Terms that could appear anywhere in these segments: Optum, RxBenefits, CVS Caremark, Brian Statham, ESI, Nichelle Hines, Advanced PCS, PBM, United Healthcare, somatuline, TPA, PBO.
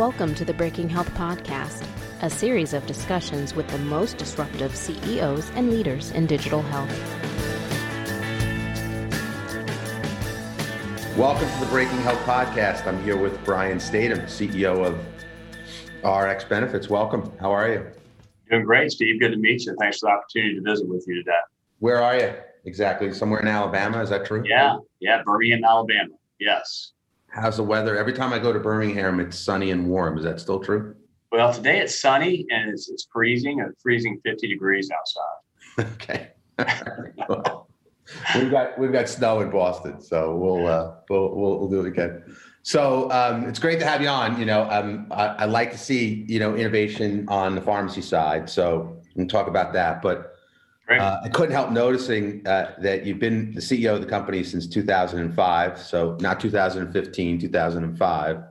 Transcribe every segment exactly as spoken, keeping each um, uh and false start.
Welcome to the Breaking Health Podcast, a series of discussions with the most disruptive C E Os and leaders in digital health. Welcome to the Breaking Health Podcast. I'm here with Brian Statham, C E O of RxBenefits. Welcome. How are you? Doing great, Steve. Good to meet you. Thanks for the opportunity to visit with you today. Where are you exactly? Somewhere in Alabama? Is that true? Yeah. Yeah. Birmingham, Alabama. Yes. How's the weather? Every time I go to Birmingham, it's sunny and warm. Is that still true? Well, today it's sunny and it's, it's freezing. It's freezing fifty degrees outside. Okay. Well, we've got we've got snow in Boston, so we'll uh, we'll, we'll we'll do it again. So um, it's great to have you on. You know, um, I, I like to see you know innovation on the pharmacy side, so we can talk about that. But uh, I couldn't help noticing uh, that you've been the C E O of the company since two thousand five, so not two thousand fifteen, two thousand five.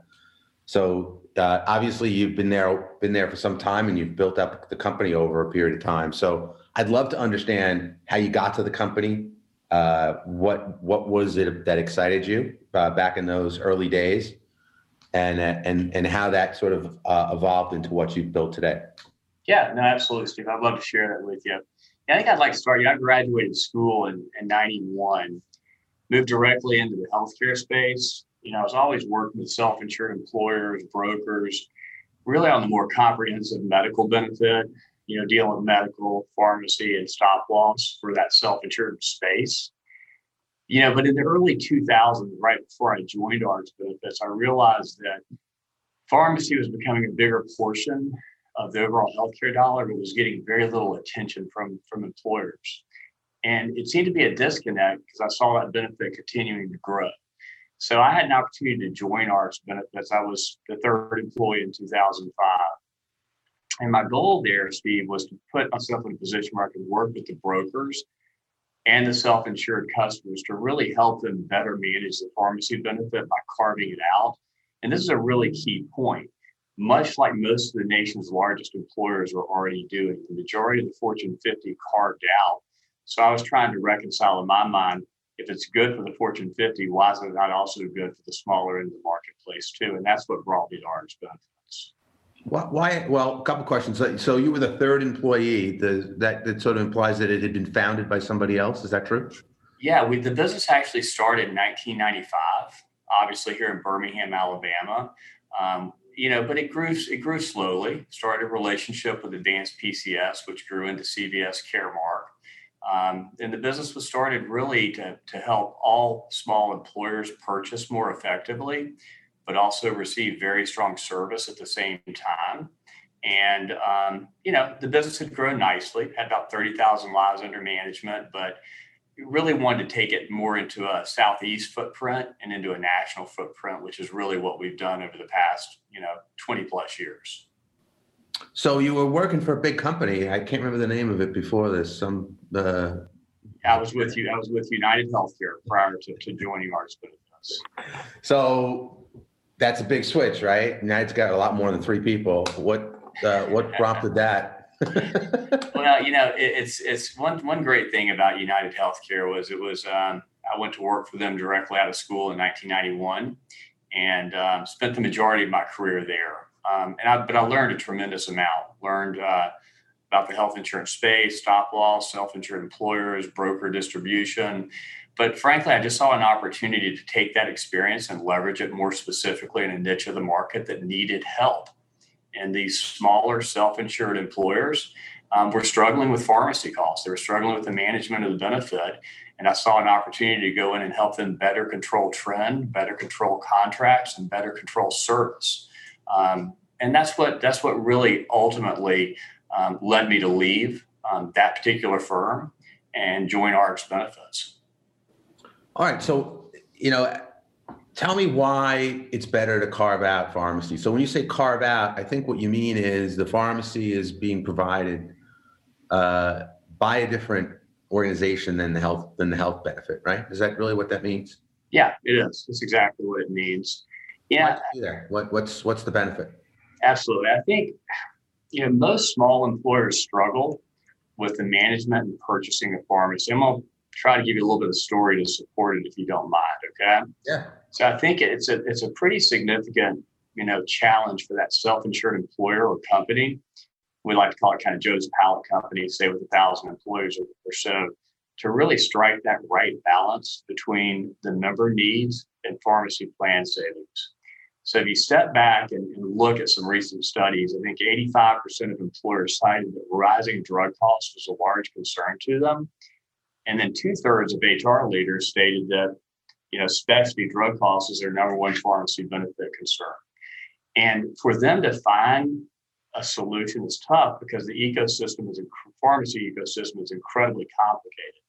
So uh, obviously you've been there, been there for some time, and you've built up the company over a period of time. So I'd love to understand how you got to the company. Uh, what what was it that excited you uh, back in those early days, and uh, and and how that sort of uh, evolved into what you've built today? Yeah, no, absolutely, Steve. I'd love to share that with you. I think I'd like to start, you know, I graduated school in, in ninety-one, moved directly into the healthcare space. You know, I was always working with self-insured employers, brokers, really on the more comprehensive medical benefit, you know, dealing with medical, pharmacy, and stop loss for that self-insured space. You know, but in the early two thousands, right before I joined RxBenefits, I realized that pharmacy was becoming a bigger portion of the overall healthcare dollar, but was getting very little attention from, from employers. And it seemed to be a disconnect because I saw that benefit continuing to grow. So I had an opportunity to join RxBenefits. I was the third employee in two thousand five. And my goal there, Steve, was to put myself in a position where I could work with the brokers and the self-insured customers to really help them better manage the pharmacy benefit by carving it out. And this is a really key point. Much like most of the nation's largest employers are already doing, the majority of the Fortune fifty carved out. So I was trying to reconcile in my mind, if it's good for the Fortune fifty, why is it not also good for the smaller end of the marketplace too? And that's what brought me to RxBenefits. What, why? Well, a couple of questions. So, so you were the third employee. The, that, that sort of implies that it had been founded by somebody else. Is that true? Yeah, we, the business actually started in nineteen ninety-five, obviously here in Birmingham, Alabama. Um, You know, but it grew, it grew slowly, started a relationship with Advanced P C S, which grew into C V S Caremark. Um, and the business was started really to, to help all small employers purchase more effectively, but also receive very strong service at the same time. And, um, you know, the business had grown nicely, had about thirty thousand lives under management, but really wanted to take it more into a Southeast footprint and into a national footprint, which is really what we've done over the past, you know, twenty plus years. So you were working for a big company. I can't remember the name of it before this. Some uh... I was with you. I was with United Healthcare prior to, to joining RxBenefits. So that's a big switch, right? United's got a lot more than three people. What uh, what prompted that? Well, you know, it, it's it's one one great thing about United Healthcare was it was um, I went to work for them directly out of school in nineteen ninety-one, and um, spent the majority of my career there. Um, and I but I learned a tremendous amount. Learned uh, about the health insurance space, stop loss, self-insured employers, broker distribution. But frankly, I just saw an opportunity to take that experience and leverage it more specifically in a niche of the market that needed help. And these smaller self-insured employers um, were struggling with pharmacy costs. They were struggling with the management of the benefit. And I saw an opportunity to go in and help them better control trend, better control contracts, and better control service. Um, and that's what that's what really ultimately um, led me to leave um, that particular firm and join RxBenefits. All right. So, you know, tell me why it's better to carve out pharmacy. So when you say carve out, I think what you mean is the pharmacy is being provided uh, by a different organization than the health than the health benefit, right? Is that really what that means? Yeah, it is. It's exactly what it means. Yeah. What, what's what's the benefit? Absolutely. I think you know most small employers struggle with the management and purchasing of pharmacy. I'm gonna try to give you a little bit of story to support it if you don't mind. Okay. Yeah. So I think it's a it's a pretty significant you know, challenge for that self-insured employer or company. We like to call it kind of Joe's Pallet Company, say with a thousand employees or, or so, to really strike that right balance between the member needs and pharmacy plan savings. So if you step back and, and look at some recent studies, I think eighty-five percent of employers cited that rising drug costs was a large concern to them. And then two-thirds of H R leaders stated that, you know, specialty drug costs is their number one pharmacy benefit concern. And for them to find a solution is tough because the ecosystem is, pharmacy ecosystem is incredibly complicated.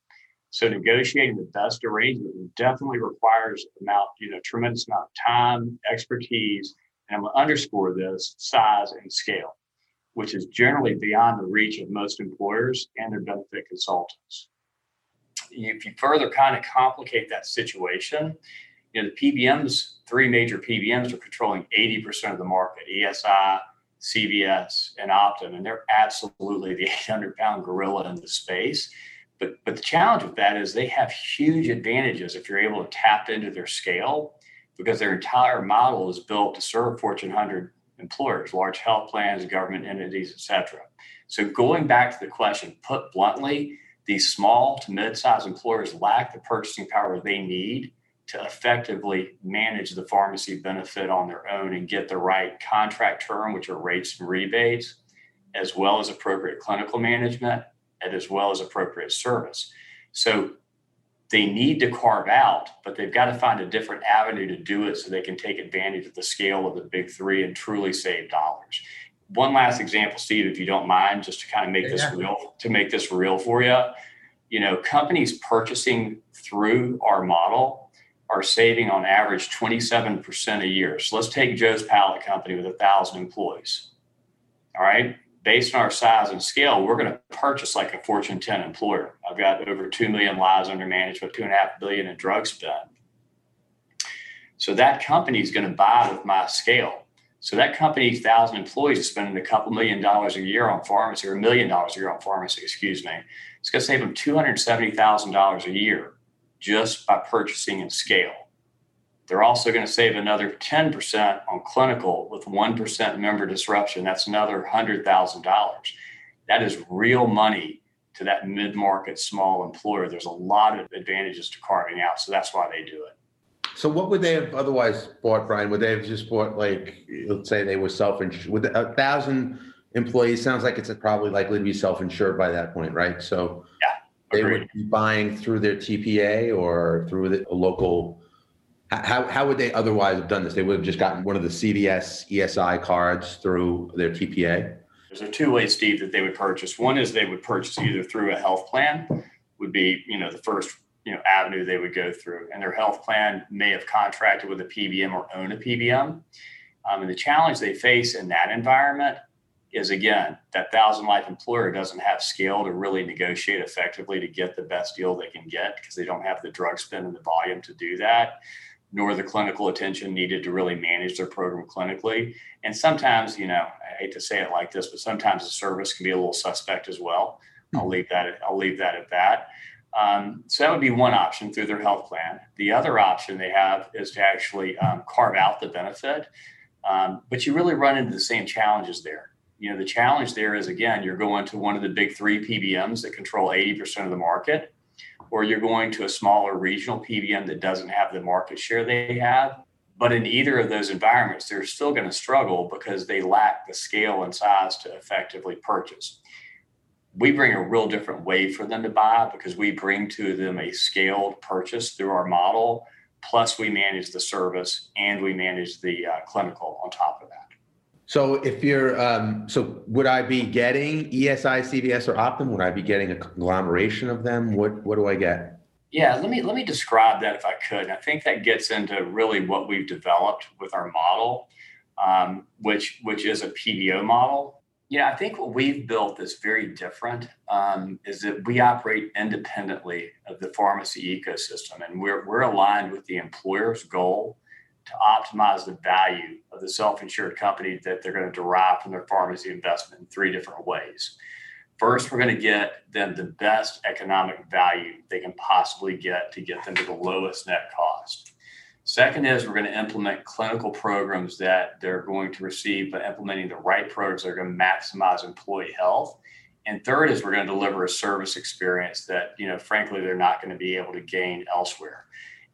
So negotiating the best arrangement definitely requires amount, you know, tremendous amount of time, expertise, and I'm going to underscore this, size and scale, which is generally beyond the reach of most employers and their benefit consultants. If you further kind of complicate that situation, you know, the P B Ms, three major P B Ms are controlling eighty percent of the market, E S I, C V S, and Optum, and they're absolutely the eight hundred pound gorilla in the space. But, but the challenge with that is they have huge advantages if you're able to tap into their scale, because their entire model is built to serve Fortune one hundred employers, large health plans, government entities, et cetera. So going back to the question, put bluntly, these small to mid-sized employers lack the purchasing power they need to effectively manage the pharmacy benefit on their own and get the right contract term, which are rates and rebates, as well as appropriate clinical management, and as well as appropriate service. So they need to carve out, but they've got to find a different avenue to do it so they can take advantage of the scale of the big three and truly save dollars. One last example, Steve, if you don't mind, just to kind of make yeah. this real, to make this real for you. You know, companies purchasing through our model are saving on average twenty-seven percent a year. So let's take Joe's Pallet Company with a thousand employees. All right. Based on our size and scale, we're going to purchase like a Fortune ten employer. I've got over two million lives under management, two and a half billion in drug spend. So that company is going to buy with my scale. So that company's thousand employees is spending a couple million dollars a year on pharmacy, or a million dollars a year on pharmacy, excuse me. It's going to save them two hundred seventy thousand dollars a year just by purchasing and scale. They're also going to save another ten percent on clinical with one percent member disruption. That's another one hundred thousand dollars. That is real money to that mid-market small employer. There's a lot of advantages to carving out, so that's why they do it. So what would they have otherwise bought, Brian? Would they have just bought, like, let's say they were self-insured? With a thousand employees, sounds like it's probably likely to be self-insured by that point, right? So yeah, they agreed. Would be buying through their T P A or through the local... How how would they otherwise have done this? They would have just gotten one of the C V S E S I cards through their T P A? There's two ways, Steve, that they would purchase. One is they would purchase either through a health plan, would be, you know, the first, you know, avenue they would go through. And their health plan may have contracted with a P B M or own a P B M. Um, and the challenge they face in that environment is, again, that thousand life employer doesn't have scale to really negotiate effectively to get the best deal they can get because they don't have the drug spend and the volume to do that, nor the clinical attention needed to really manage their program clinically. And sometimes, you know, I hate to say it like this, but sometimes the service can be a little suspect as well. I'll leave that at, I'll leave that at that. Um, so that would be one option through their health plan. The other option they have is to actually um, carve out the benefit, um, but you really run into the same challenges there. You know, the challenge there is, again, you're going to one of the big three P B Ms that control eighty percent of the market, or you're going to a smaller regional P B M that doesn't have the market share they have. But in either of those environments, they're still going to struggle because they lack the scale and size to effectively purchase. We bring a real different way for them to buy because we bring to them a scaled purchase through our model, plus we manage the service and we manage the uh, clinical on top of that. So if you're, um, so would I be getting E S I, C V S, or Optum? Would I be getting a conglomeration of them? What what do I get? Yeah, let me let me describe that if I could. And I think that gets into really what we've developed with our model, um, which which is a P B O model. Yeah, I think what we've built that's very different um, is that we operate independently of the pharmacy ecosystem, and we're we're aligned with the employer's goal to optimize the value of the self-insured company that they're going to derive from their pharmacy investment in three different ways. First, we're going to get them the best economic value they can possibly get to get them to the lowest net cost. Second is we're going to implement clinical programs that they're going to receive, but implementing the right programs that are going to maximize employee health. And third is we're going to deliver a service experience that, you know, frankly, they're not going to be able to gain elsewhere.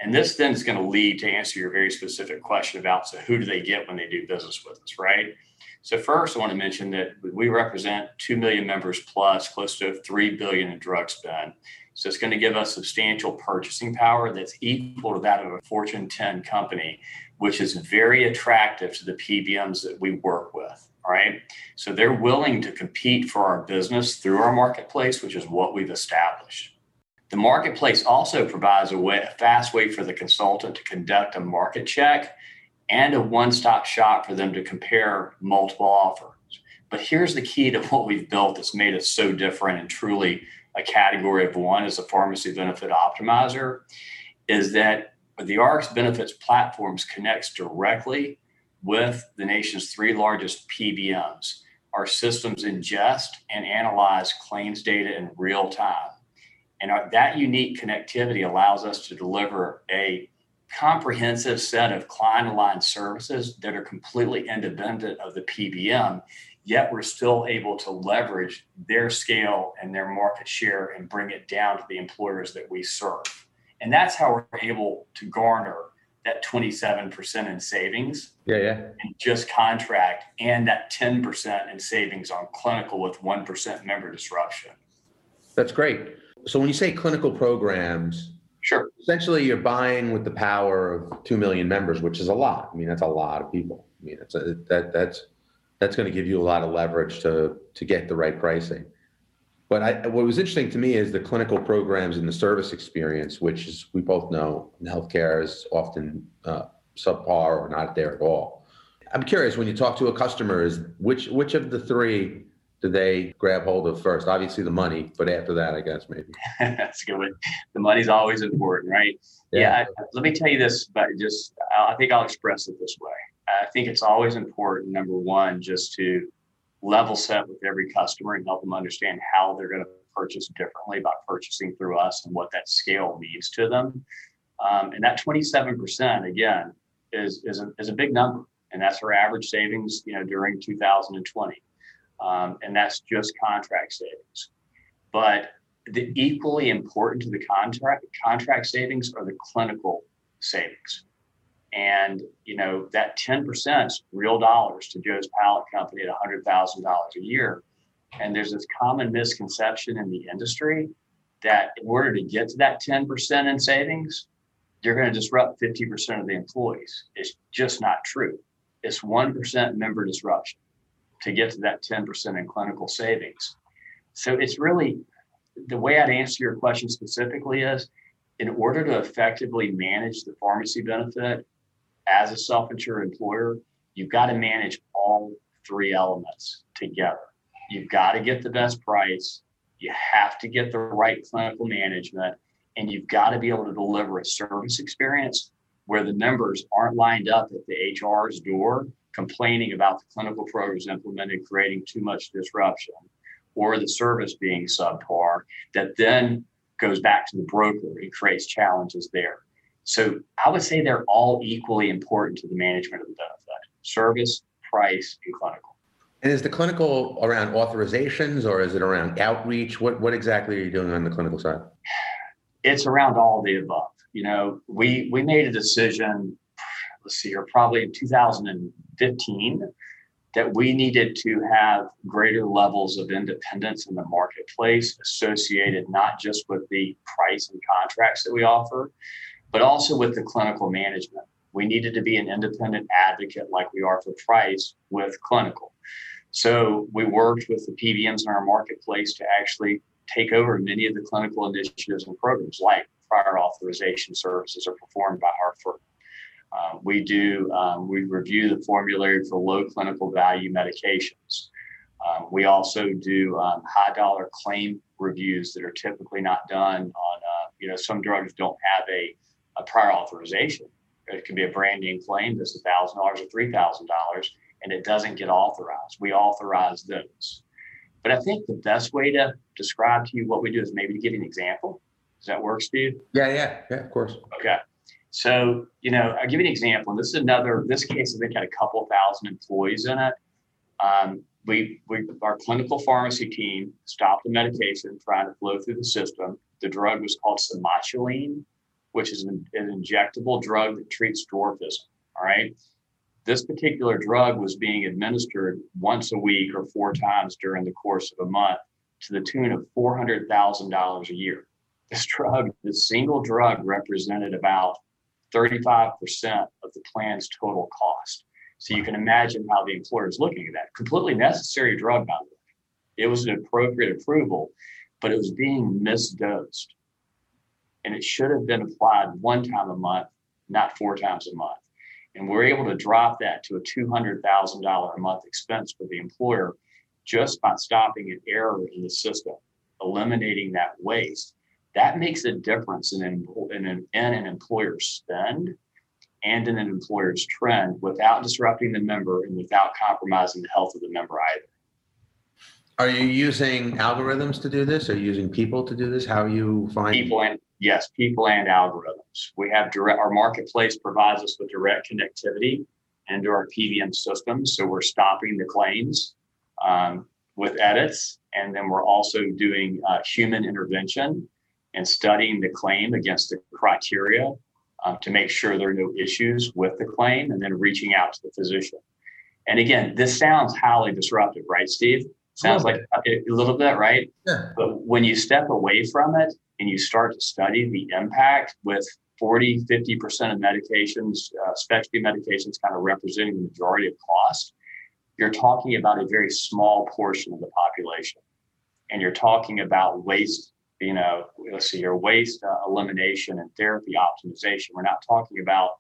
And this then is going to lead to answer your very specific question about, so who do they get when they do business with us, right? So first, I want to mention that we represent two million members plus close to three billion dollars in drug spend. So it's going to give us substantial purchasing power that's equal to that of a Fortune ten company, which is very attractive to the P B Ms that we work with. All right. So they're willing to compete for our business through our marketplace, which is what we've established. The marketplace also provides a, way, a fast way for the consultant to conduct a market check and a one-stop shop for them to compare multiple offers. But here's the key to what we've built that's made us so different and truly a category of one as a pharmacy benefit optimizer, is that the RxBenefits platforms connects directly with the nation's three largest P B Ms. Our systems ingest and analyze claims data in real time. And our, that unique connectivity allows us to deliver a comprehensive set of client-aligned services that are completely independent of the P B M, yet we're still able to leverage their scale and their market share and bring it down to the employers that we serve. And that's how we're able to garner that twenty-seven percent in savings, yeah, yeah. and just contract, and that ten percent in savings on clinical with one percent member disruption. That's great. So when you say clinical programs, sure. essentially you're buying with the power of two million members, which is a lot. I mean, that's a lot of people. I mean, it's a, that that's that's going to give you a lot of leverage to to get the right pricing. But I, what was interesting to me is the clinical programs and the service experience, which is, we both know in healthcare is often uh, subpar or not there at all. I'm curious, when you talk to a customer, is which which of the three do they grab hold of first? Obviously the money, but after that, I guess maybe. That's a good one. The money's always important, right? Yeah. yeah I, let me tell you this, but just I think I'll express it this way. I think it's always important, number one, just to level set with every customer and help them understand how they're going to purchase differently by purchasing through us and what that scale means to them. Um, and that twenty-seven percent, again, is, is, a, is a big number. And that's our average savings, you know, during two thousand twenty. Um, and that's just contract savings. But the equally important to the contract contract savings are the clinical savings. And, you know, that ten percent is real dollars to Joe's Pallet Company at one hundred thousand dollars a year. And there's this common misconception in the industry that in order to get to that ten percent in savings, you're going to disrupt fifty percent of the employees. It's just not true. It's one percent member disruption to get to that ten percent in clinical savings. So it's really, the way I'd answer your question specifically is, in order to effectively manage the pharmacy benefit as a self-insured employer, you've got to manage all three elements together. You've got to get the best price, you have to get the right clinical management, and you've got to be able to deliver a service experience where the members aren't lined up at the H R's door complaining about the clinical programs implemented, creating too much disruption, or the service being subpar, that then goes back to the broker and creates challenges there. So I would say they're all equally important to the management of the benefit: service, price, and clinical. And is the clinical around authorizations, or is it around outreach? What what exactly are you doing on the clinical side? It's around all of the above. You know, we we made a decision, let's see here, probably in two thousand fifteen, that we needed to have greater levels of independence in the marketplace associated not just with the price and contracts that we offer, but also with the clinical management. We needed to be an independent advocate like we are for price with clinical. So we worked with the P B Ms in our marketplace to actually take over many of the clinical initiatives and programs, like prior authorization services are performed by our firm. Uh, we do, um, we review the formulary for low clinical value medications. Um, we also do um, high dollar claim reviews that are typically not done on, uh, you know, some drugs don't have a, a prior authorization. It can be a brand name claim that's one thousand dollars or three thousand dollars, and it doesn't get authorized. We authorize those. But I think the best way to describe to you what we do is maybe to give you an example. Does that work, Steve? Yeah, yeah, yeah, of course. Okay. So, you know, I'll give you an example. And this is another, this case, I think, had a couple thousand employees in it. Um, we, we, our clinical pharmacy team stopped the medication trying to flow through the system. The drug was called somatuline, which is an, an injectable drug that treats dwarfism. All right. This particular drug was being administered once a week or four times during the course of a month to the tune of four hundred thousand dollars a year. This drug, this single drug represented about thirty-five percent of the plan's total cost. So you can imagine how the employer is looking at that. Completely necessary drug, by the way. It was an appropriate approval, but it was being misdosed. And it should have been applied one time a month, not four times a month. And we're able to drop that to a two hundred thousand dollars a month expense for the employer just by stopping an error in the system, eliminating that waste. That makes a difference in an, in an, in an employer's spend and in an employer's trend without disrupting the member and without compromising the health of the member either. Are you using algorithms to do this? Are you using people to do this? How are you finding people? And yes, people and algorithms. We have direct, our marketplace provides us with direct connectivity into our P B M systems. So we're stopping the claims um, with edits. And then we're also doing uh, human intervention and studying the claim against the criteria uh, to make sure there are no issues with the claim, and then reaching out to the physician. And again, this sounds highly disruptive, right, Steve? Sounds like a little bit, right? Yeah. But when you step away from it and you start to study the impact with forty, fifty percent of medications, uh, specialty medications kind of representing the majority of cost, you're talking about a very small portion of the population. And you're talking about waste, you know, let's see here, waste uh, elimination and therapy optimization. We're not talking about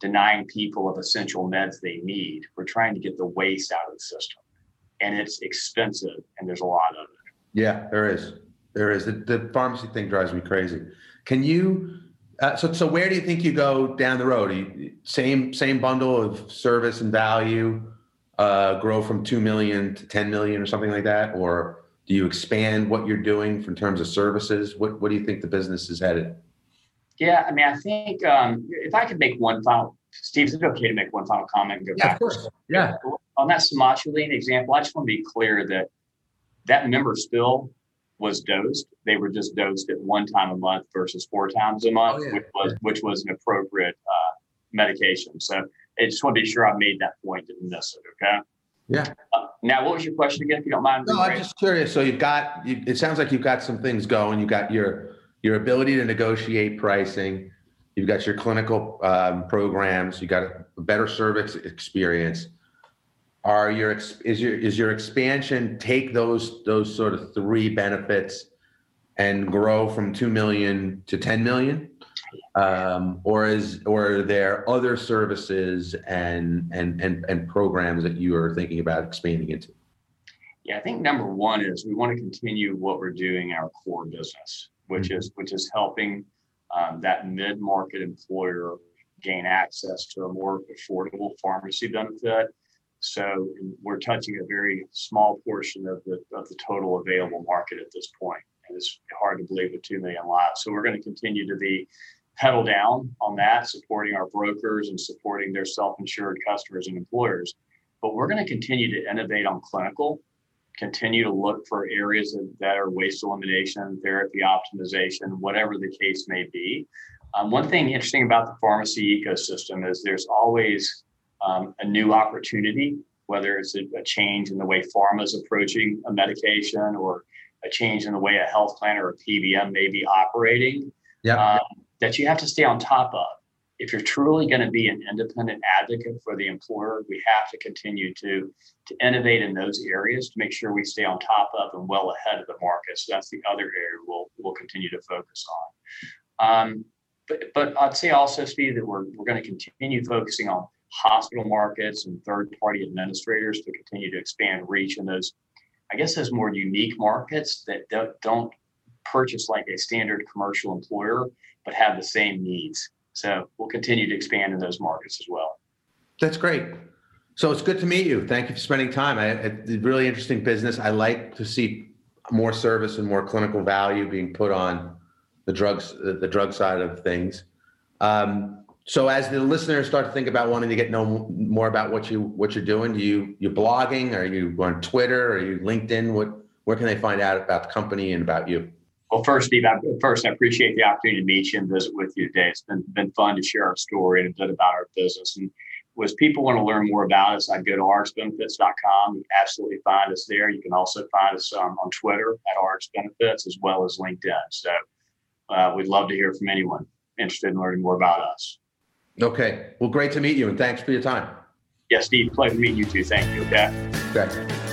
denying people of essential meds they need. We're trying to get the waste out of the system. And it's expensive, and there's a lot of it. Yeah, there is. There is. The, the pharmacy thing drives me crazy. Can you? Uh, so, so where do you think you go down the road? You, same, same bundle of service and value, uh, grow from two million to ten million or something like that, or do you expand what you're doing in terms of services? What What do you think the business is headed? Yeah, I mean, I think um, if I could make one final, Steve, is it okay to make one final comment and go yeah, back? Of course. Yeah. On that somatuline example, I just want to be clear that that member still was dosed. They were just dosed at one time a month versus four times a month, oh, yeah. which was which was an appropriate uh, medication. So I just want to be sure I made that point, didn't miss it. Okay. Yeah. Uh, now, what was your question again, if you don't mind? No, I'm just curious. So you've got. You, it sounds like you've got some things going. You've got your your ability to negotiate pricing. You've got your clinical um, programs. You got a better service experience. Are your is your is your expansion take those those sort of three benefits and grow from two million to ten million, um, or is or are there other services and and and and programs that you are thinking about expanding into? Yeah, I think number one is we want to continue what we're doing in our core business, which mm-hmm. is which is helping um, that mid-market employer gain access to a more affordable pharmacy benefit. So we're touching a very small portion of the of the total available market at this point. And it's hard to believe with two million lives. So we're going to continue to be pedal down on that, supporting our brokers and supporting their self-insured customers and employers. But we're going to continue to innovate on clinical, continue to look for areas that are waste elimination, therapy optimization, whatever the case may be. Um, one thing interesting about the pharmacy ecosystem is there's always Um, a new opportunity, whether it's a, a change in the way pharma is approaching a medication or a change in the way a health plan or a P B M may be operating, yep. um, that you have to stay on top of. If you're truly going to be an independent advocate for the employer, we have to continue to, to innovate in those areas to make sure we stay on top of and well ahead of the market. So that's the other area we'll, we'll continue to focus on. Um, but, but I'd say also, Steve, that we're, we're going to continue focusing on hospital markets and third-party administrators to continue to expand reach in those, I guess, those more unique markets that don't purchase like a standard commercial employer, but have the same needs. So we'll continue to expand in those markets as well. That's great. So it's good to meet you. Thank you for spending time. I, it's a really interesting business. I like to see more service and more clinical value being put on the drugs, the drug side of things. Um, So as the listeners start to think about wanting to get know more about what you what you're doing, do you you're blogging? Are you on Twitter? Are you LinkedIn? What where can they find out about the company and about you? Well, first, Steve, I, first I appreciate the opportunity to meet you and visit with you today. It's been been fun to share our story and a bit about our business. And was people want to learn more about us, I'd go to R X Benefits dot com. You absolutely find us there. You can also find us um, on Twitter at R X Benefits as well as LinkedIn. So uh, we'd love to hear from anyone interested in learning more about us. Okay. Well, great to meet you, and thanks for your time. Yes, Steve, pleasure meeting you too. Thank you. Okay. Okay.